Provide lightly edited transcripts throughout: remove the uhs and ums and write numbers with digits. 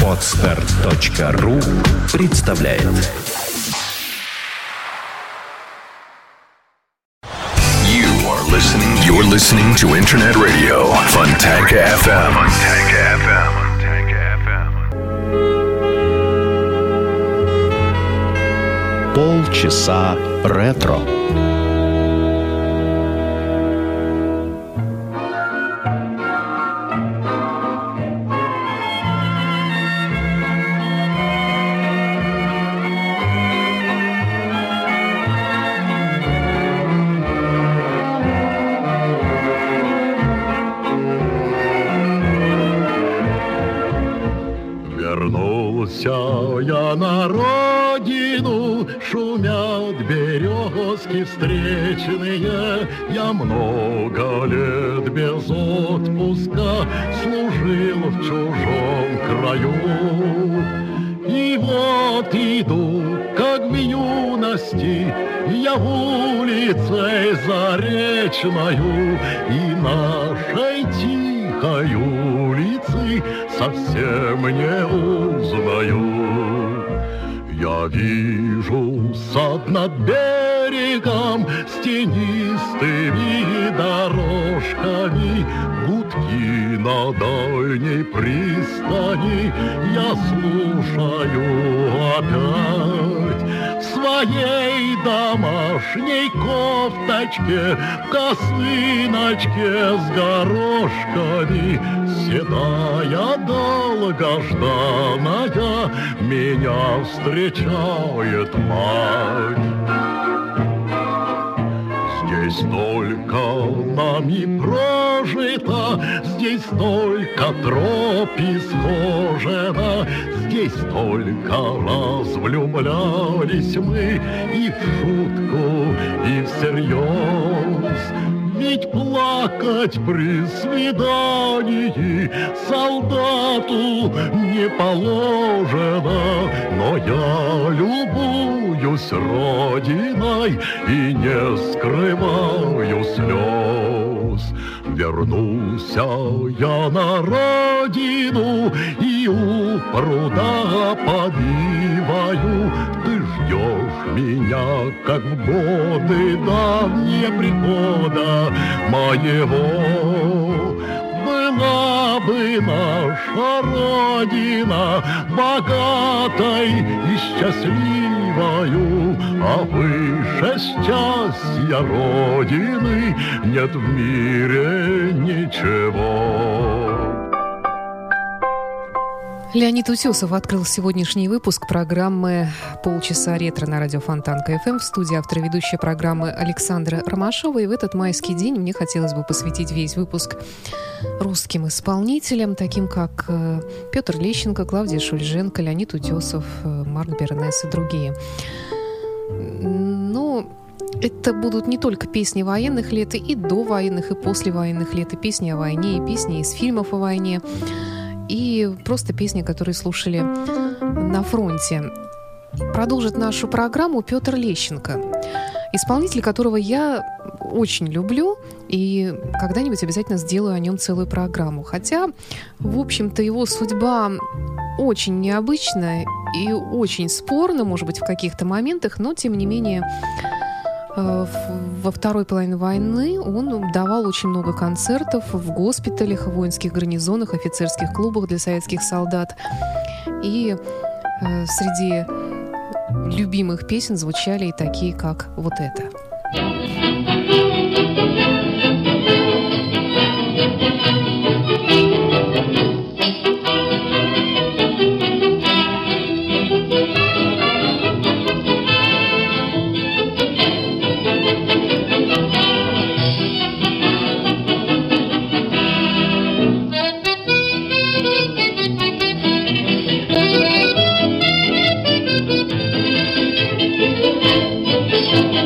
Podstar.ru представляет. You're listening to Internet Radio Fantaka FM. Полчаса ретро. Я на родину, шумят березки встречные. Я много лет без отпуска служил в чужом краю. И вот иду, как в юности, я улицей заречною и нашей тихой улицы совсем не узнаю. Я вижу сад над берегом с тенистыми дорожками, гудки на дальней пристани я слушаю опять. В своей домашней кофточке, в косыночке с горошками седая долгожданная меня встречает мать. Здесь только нами прожито, здесь только троп исхожена, здесь только развлюблялись мы и в шутку, и всерьез. Ведь плакать при свидании солдату не положено, но я любуюсь родиной и не скрываю слез. Вернулся я на родину и у пруда побиваю. Ждешь меня, как в годы давние прихода моего. Была бы наша родина богатой и счастливою, а выше счастья родины нет в мире ничего. Леонид Утёсов открыл сегодняшний выпуск программы «Полчаса ретро» на радио Фонтанка ФМ. В студии автор и ведущая программы Александра Ромашова. И в этот майский день мне хотелось бы посвятить весь выпуск русским исполнителям, таким как Петр Лещенко, Клавдия Шульженко, Леонид Утёсов, Марк Бернес и другие. Но это будут не только песни военных лет, и до военных, и после военных лет, и песни о войне, и песни из фильмов о войне. И просто песни, которые слушали на фронте. Продолжит нашу программу Петр Лещенко, исполнитель, которого я очень люблю, и когда-нибудь обязательно сделаю о нем целую программу. Хотя, в общем-то, его судьба очень необычна и очень спорна, может быть, в каких-то моментах, но, тем не менее, во второй половине войны он давал очень много концертов в госпиталях, воинских гарнизонах, офицерских клубах для советских солдат. И среди любимых песен звучали и такие, как вот эта.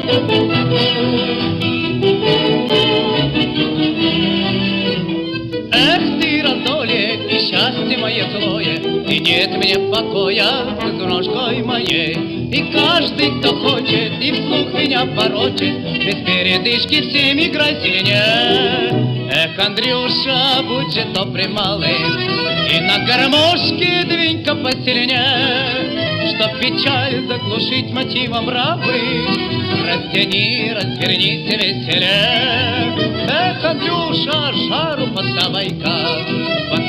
Thank you. Нет мне покоя с дружкой моей, и каждый, кто хочет, и вслух меня порочит, без передышки всеми грозине. Эх, Андрюша, будь же добрый малый, и на гармошке двинь-ка посильнее, чтоб печаль заглушить мотивом рабы, растяни, развернись веселее. Эх, Андрюша, жару поддавай-ка,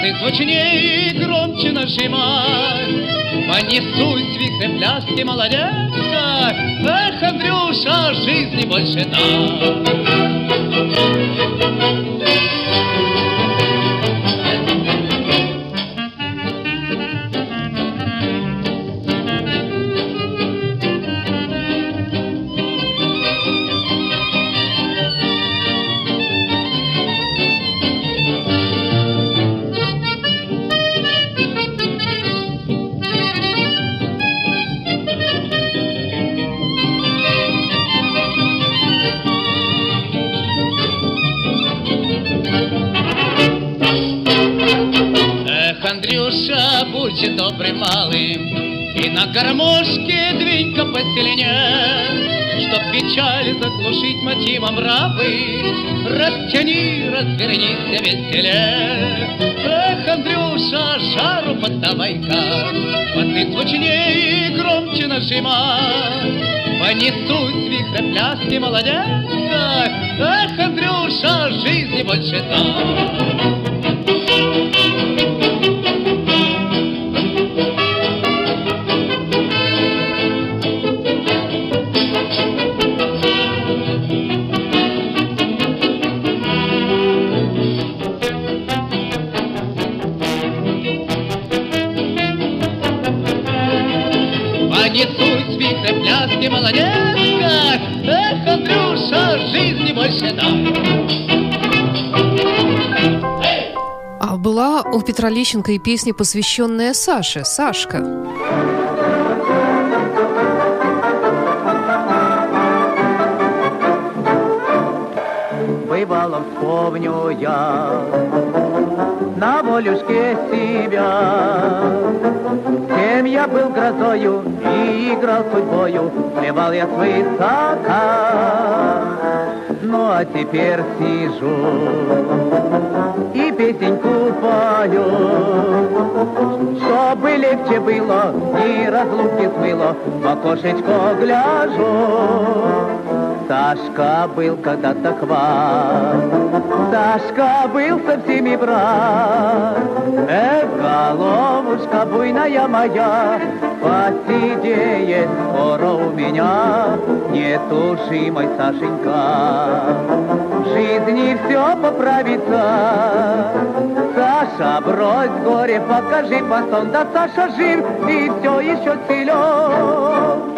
ты звучнее и громче нажимай, понесусь в вихре пляски молодежка. Эх, Андрюша, жизни больше добрый малый, и на гармошке двинь-ка посильнее, чтоб печаль заглушить мотивом рабы, растяни, развернись веселее. Эх, Андрюша, жару поддавай-ка, ты звучнее и громче нажимай, понесусь вихря пляски молодежка. Эх, Андрюша, жизни больше так. Молодец, эх, Андрюша, жизни больше там. А была у Петра Лещенко и песня, посвященная Саше, «Сашка». Бывало, вспомню я на волюшке себя, кем я был грозою и играл судьбою, плевал я свысока. Ну а теперь сижу и песеньку пою, чтобы легче было и разлуки смыло, в окошечко гляжу. Сашка был когда-то хват, Сашка был со всеми брат. Эх, головушка буйная моя, посидеет скоро у меня. Не туши, мой Сашенька, в жизни все поправится. Саша, брось горе, покажи потом, да Саша жив и все еще силен.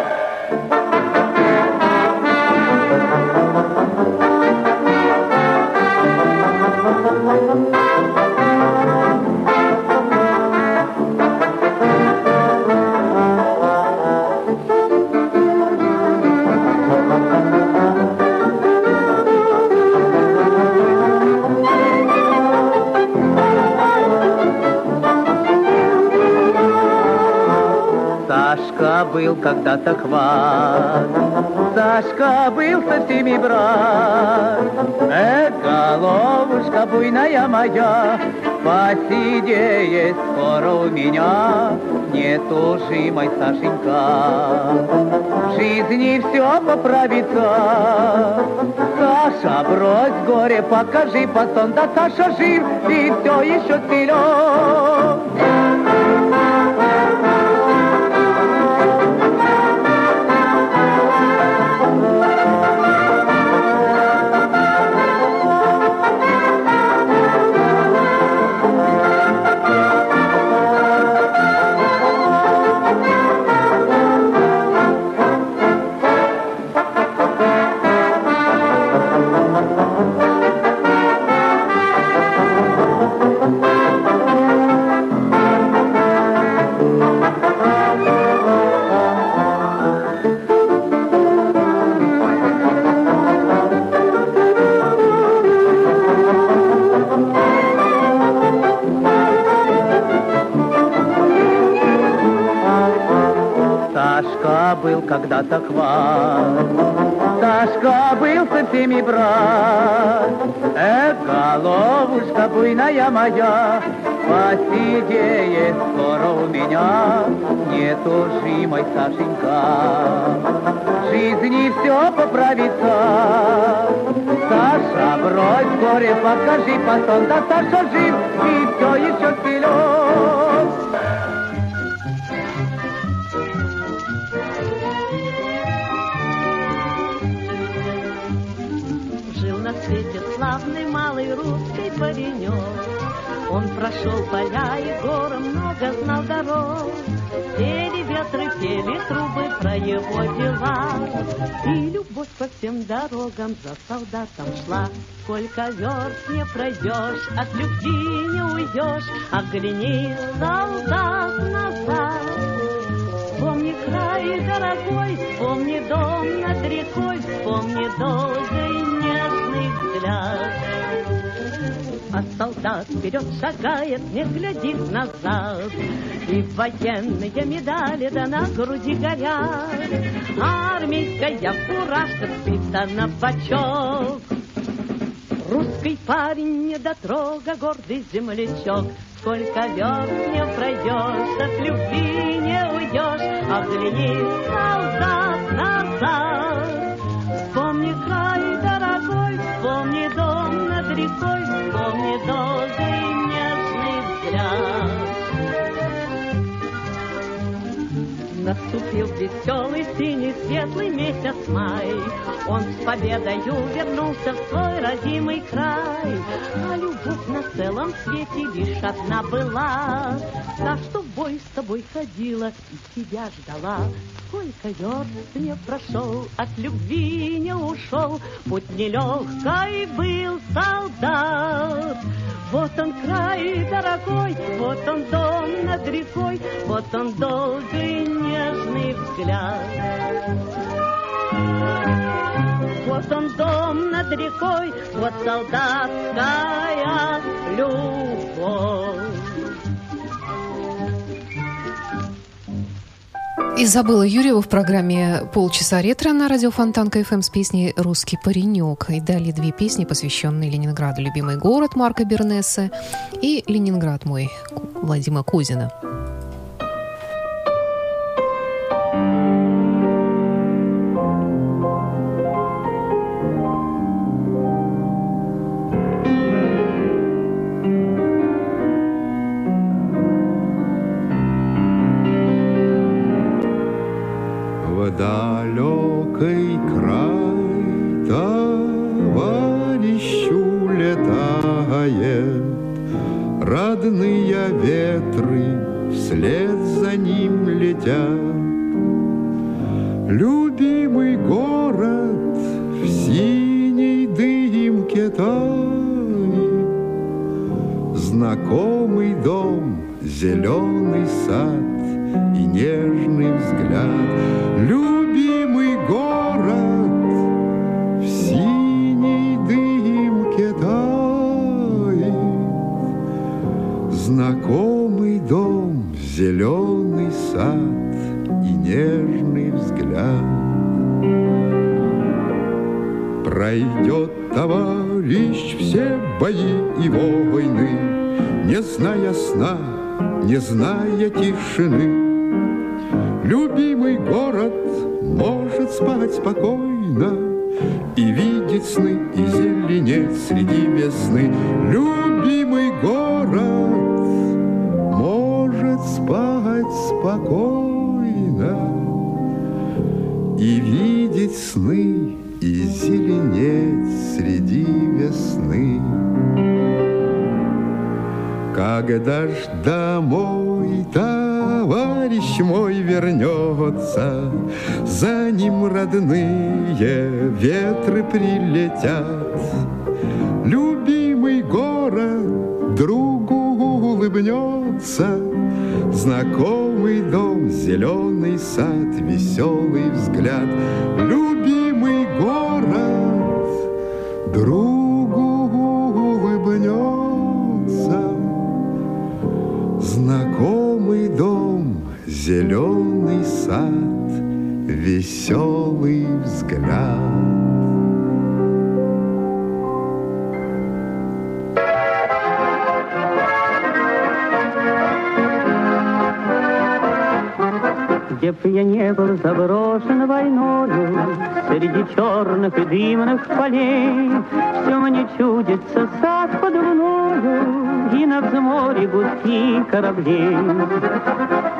Сашка был когда-то хват, Сашка был со всеми брат. Эх, головушка буйная моя, посидеет скоро у меня. Не тужи, мой Сашенька, в жизни все поправится. Саша, брось горе, покажи потом, да Саша жив и все еще силен. был когда-то хват. Сашка был совсем и брат. Эх, головушка буйная моя, посидеет скоро у меня. Не тужи, мой Сашенька, жизнь не все поправится. Саша, брось горе, покажи потом, да Саша жив, и все еще вперед. Жил на свете славный малый русский паренек. Он прошел поля и горы, много знал дорог. Пели ветры, пели трубы про его дела. И любовь по всем дорогам за солдатом шла. Сколько верст не пройдешь, от любви не уйдешь. Огляни, солдат, назад. Вспомни край дорогой, вспомни дом над рекой, вспомни долгий нежный взгляд. А солдат вперед шагает, не глядит назад. И военные медали да на груди горят. Армейская фуражка сбита на бочок. Русский парень недотрога, гордый землячок. Сколько верст не пройдешь, от любви не уйдешь. Огляни, солдат, назад. Вспомни край дорогой, вспомни дом над рекой, вспомни долгий нежный взгляд. Наступил веселый, синий, светлый месяц май. Он с победою вернулся в свой родимый край. А любовь на целом свете лишь одна была. Та, что в бой с тобой ходила и тебя ждала. Сколько верст не прошел, от любви не ушел. Путь нелегкой был солдат. Вот он край дорогой, вот он дом над рекой, вот он долгий нежный взгляд. Вот он дом над рекой, вот солдатская любовь. Изабыла Юрьева в программе «Полчаса ретро» на радио Фонтанка ФМ с песней «Русский паренек». И далее две песни, посвященные Ленинграду. «Любимый город» Марка Бернеса и «Ленинград мой» Вадима Козина. Далекий край товарищу летает, родные ветры вслед за ним летят. Любимый город в синей дымке тает, знакомый дом, зеленый сад и нежный взгляд. Любимый город в синей дымке тает, знакомый дом, зеленый сад и нежный взгляд. Пройдет товарищ все бои и войны, не зная сна, не зная тишины. Любимый город может спать спокойно и видеть сны, и зеленеть среди весны. Любимый город может спать спокойно и видеть сны, и зеленеть среди весны. Когда ж домой товарищ мой вернется, за ним родные ветры прилетят. Любимый город другу улыбнется, знакомый дом, зеленый сад, веселый взгляд. Любимый город другу улыбнется, знакомый дом, зеленый сад веселый взгляд. Где бы я не был заброшен войною, среди черных и дымных полей, все мне чудится сад под луною, и на взморе гудки кораблей.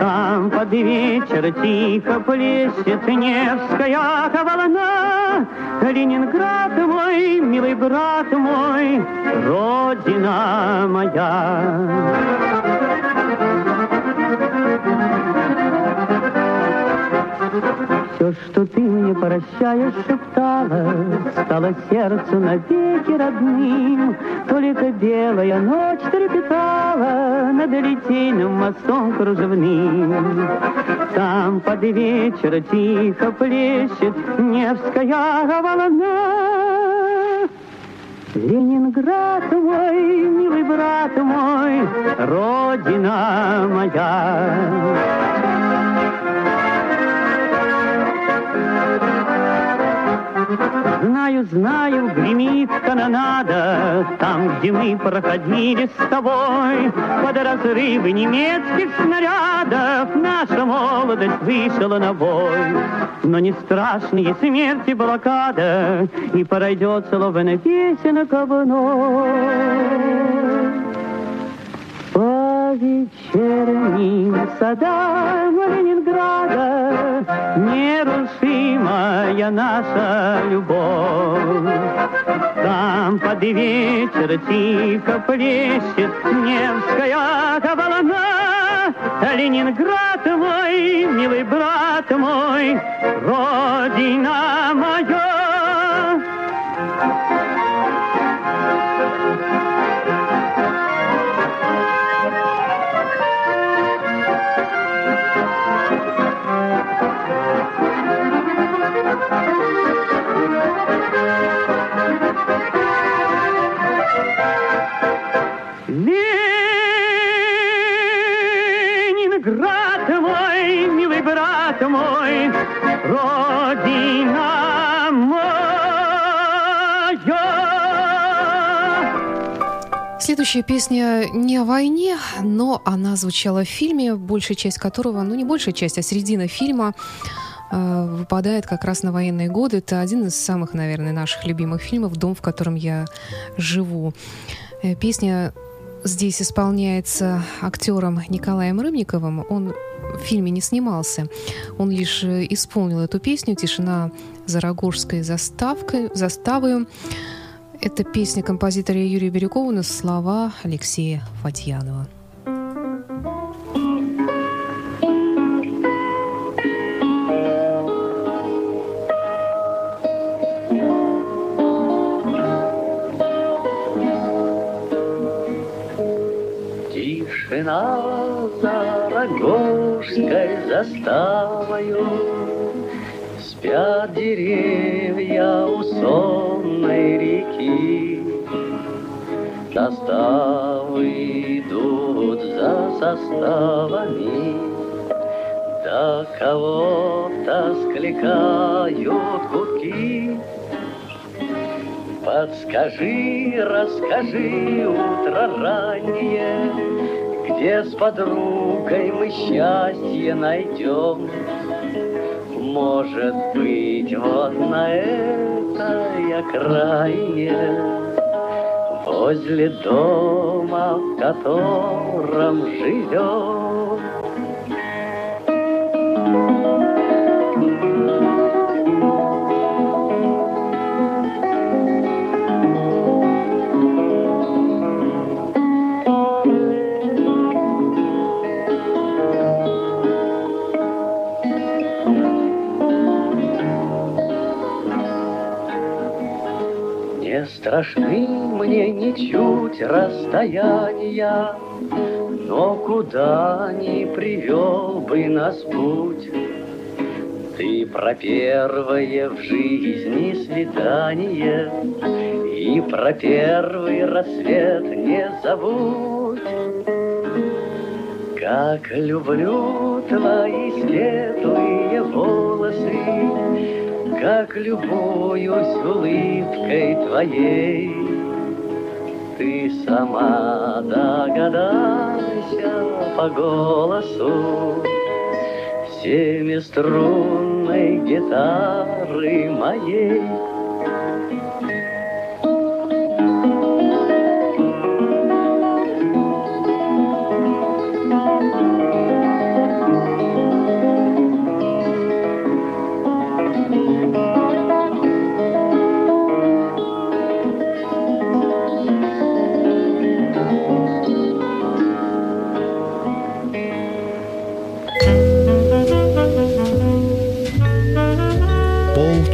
Там под вечер тихо плещет Невская волна. Ленинград мой, милый брат мой, родина моя. Все, что ты мне прощаешь, шептала, стало сердцу навеки родным. Только белая ночь трепетала над литейным мостом кружевным. Там под вечер тихо плещет Невская волна. Ленинград мой, милый брат мой, родина моя. Знаю, знаю, гремит канонада, там, где мы проходили с тобой. Под разрывы немецких снарядов наша молодость вышла на бой. Но не страшны смерти блокада, и пройдет словно песенок вновь. По вечерним садам Ленинграда нерушимая наша любовь. Там под вечер тихо плещет Невская волна. Ленинград мой, милый брат мой, родина моя. Ленинград мой, милый брат мой, родина моя. Следующая песня не о войне, но она звучала в фильме, большая часть которого, ну не большая часть, а середина фильма выпадает как раз на военные годы. Это один из самых, наверное, наших любимых фильмов «Дом, в котором я живу». Песня здесь исполняется актером Николаем Рыбниковым. Он в фильме не снимался. Он лишь исполнил эту песню «Тишина Зарагожской заставы». Это песня композитора Юрия Бирюкова на слова Алексея Фатьянова. Тишина Зарагожской заставою, спят деревья у сонной реки. Составы идут за составами, да кого-то скликают гудки. Подскажи, расскажи утро раннее, где с подругой мы счастье найдем. Может быть, вот на этой окраине, возле дома, в котором живем. Страшны мне ничуть расстояния, но куда ни привел бы нас путь. Ты про первое в жизни свидание и про первый рассвет не забудь. Как люблю твои светлые волосы, как любуюсь улыбкой твоей. Ты сама догадайся по голосу семиструнной гитары моей.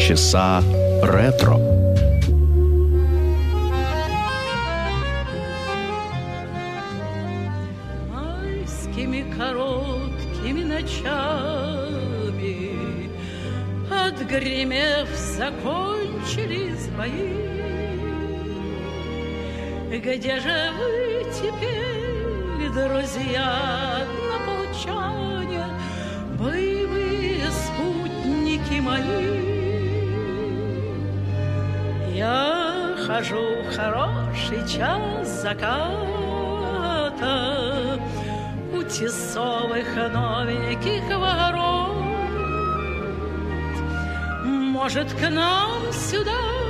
Часа ретро. Майскими короткими ночами, отгремев, закончились бои. Где же вы теперь, друзья, однополчане, боевые спутники мои? Я хожу в хороший час заката у тесовых новеньких ворот. Может, к нам сюда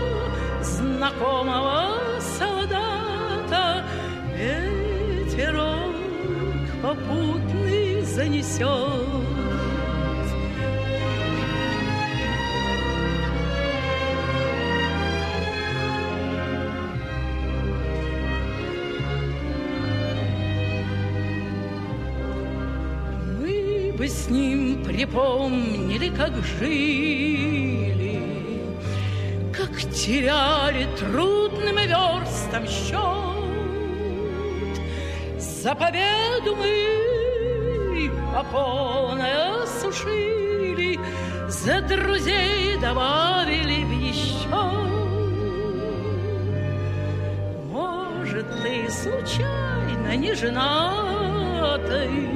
знакомого солдата ветерок попутный занесет? С ним припомнили, как жили, как теряли трудным верстам счет. За победу мы по полной осушили, за друзей добавили в еще. Может, ты случайно не женатый,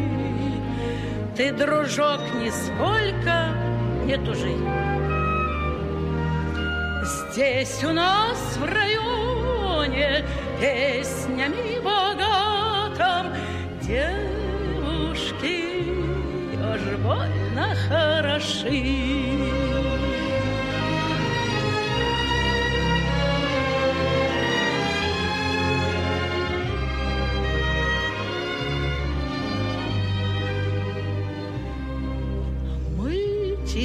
ты, дружок, нисколько не тужи. Здесь у нас в районе песнями богатым девушки уж больно хороши.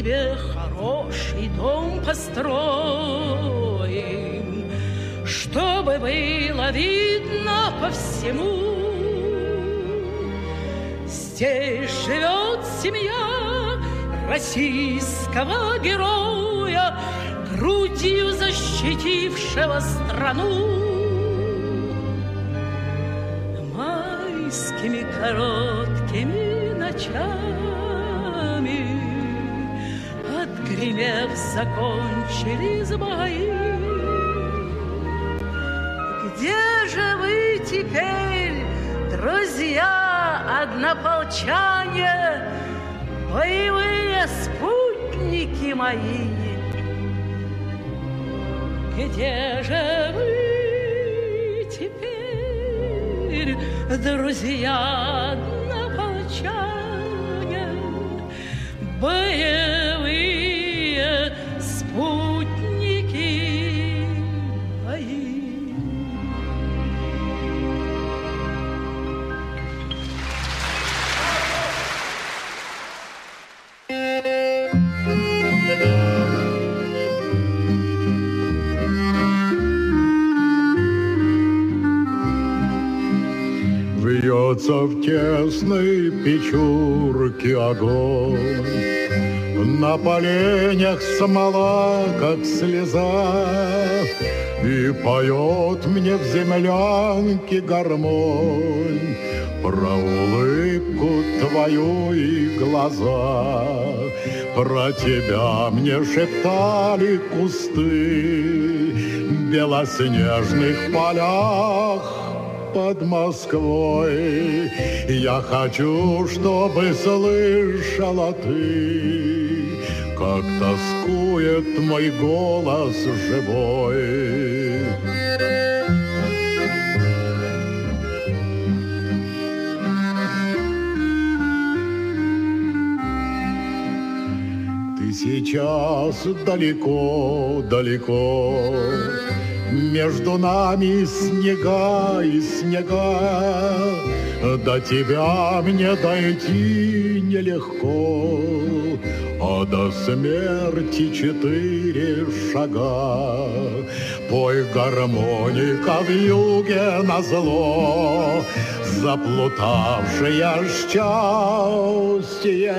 Тебе хороший дом построим, чтобы было видно по всему. Здесь живет семья российского героя, грудью защитившего страну. Майскими короткими ночами, гремев, закончились бои. Где же вы теперь, друзья, однополчане, боевые спутники мои? Где же вы теперь, друзья, однополчане, боевые? В тесной печурке огонь, на поленях смола, как слеза, и поет мне в землянке гармонь про улыбку твою и глаза. Про тебя мне шептали кусты в белоснежных полях под Москвой. Я хочу, чтобы слышала ты Как тоскует мой голос живой. Ты сейчас далеко, далеко, между нами снега и снега. До тебя мне дойти нелегко, а до смерти 4 шага. Пой гармоника вьюге назло, заплутавшее счастье.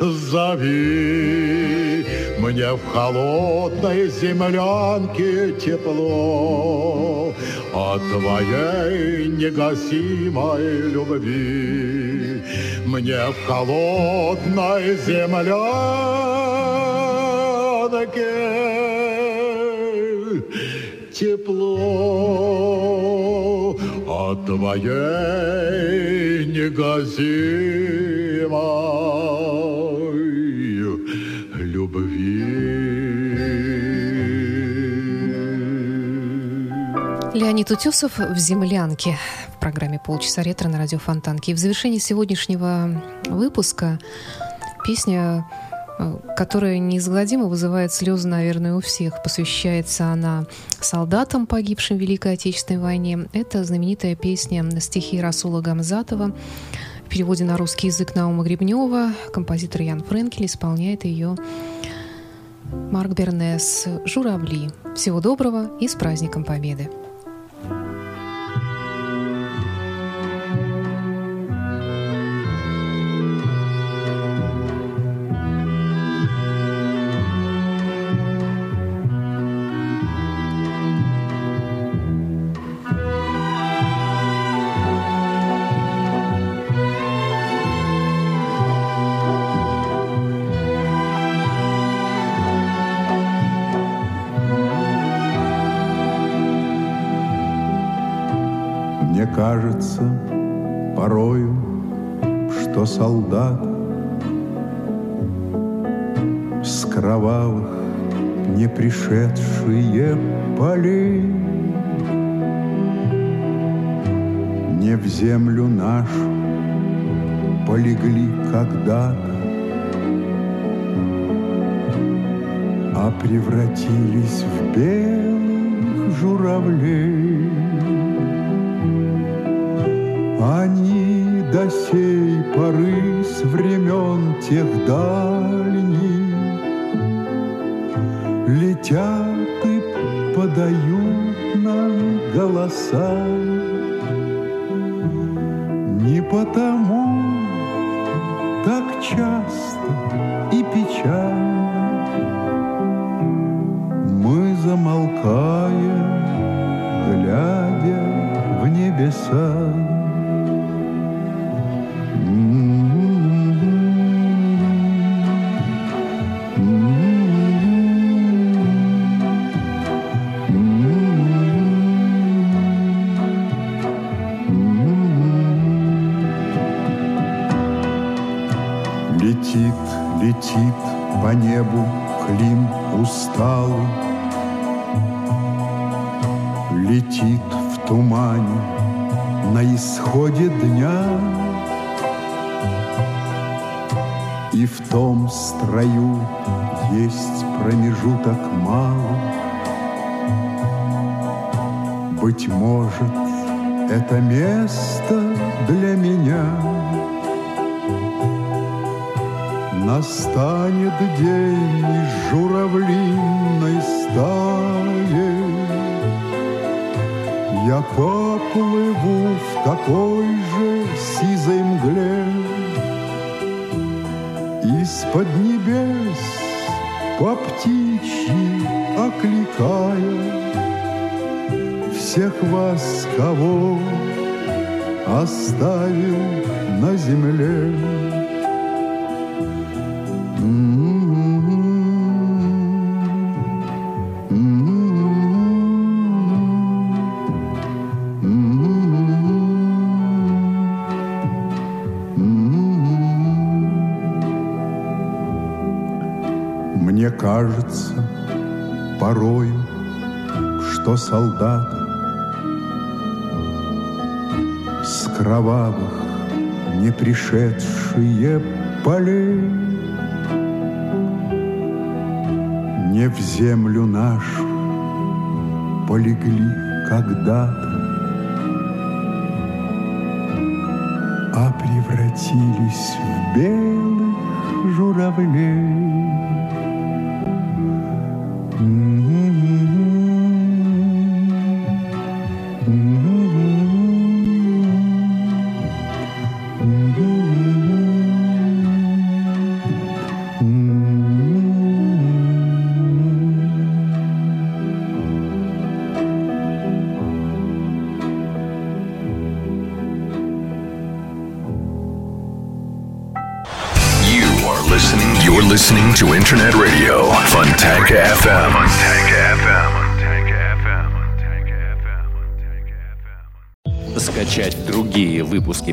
Зови, мне в холодной землянке тепло от твоей негасимой любви. Мне в холодной землянке тепло от твоей негасимой любви. Леонид Утёсов в землянке в программе «Полчаса ретро» на радио Фонтанки. И в завершении сегодняшнего выпуска песня, которая неизгладимо вызывает слезы, наверное, у всех. Посвящается она солдатам, погибшим в Великой Отечественной войне. Это знаменитая песня стихи Расула Гамзатова. В переводе на русский язык Наума Гребнева. Композитор Ян Френкель исполняет ее Марк Бернес. «Журавли». Всего доброго и с праздником Победы! Кажется порою, что солдат с кровавых не пришедшие полей не в землю нашу полегли когда-то, а превратились в белых журавлей. Они до сей поры с времен тех дальних летят и подают нам голоса. Не потому так часто и печально мы замолкаем, глядя в небеса. Летит по небу Клим усталый, летит в тумане на исходе дня. И в том строю есть промежуток малый. Быть может, это место для меня. Настанет день из журавлиной стаи, я поплыву в такой же сизой мгле. Из-под небес по птичьи окликая всех вас, кого оставил на земле. Мне кажется порою, что солдаты с кровавых не пришедшие полей не в землю нашу полегли когда-то, а превратились в белых журавлей. To Internet Radio, Fantaka FM. Скачать другие выпуски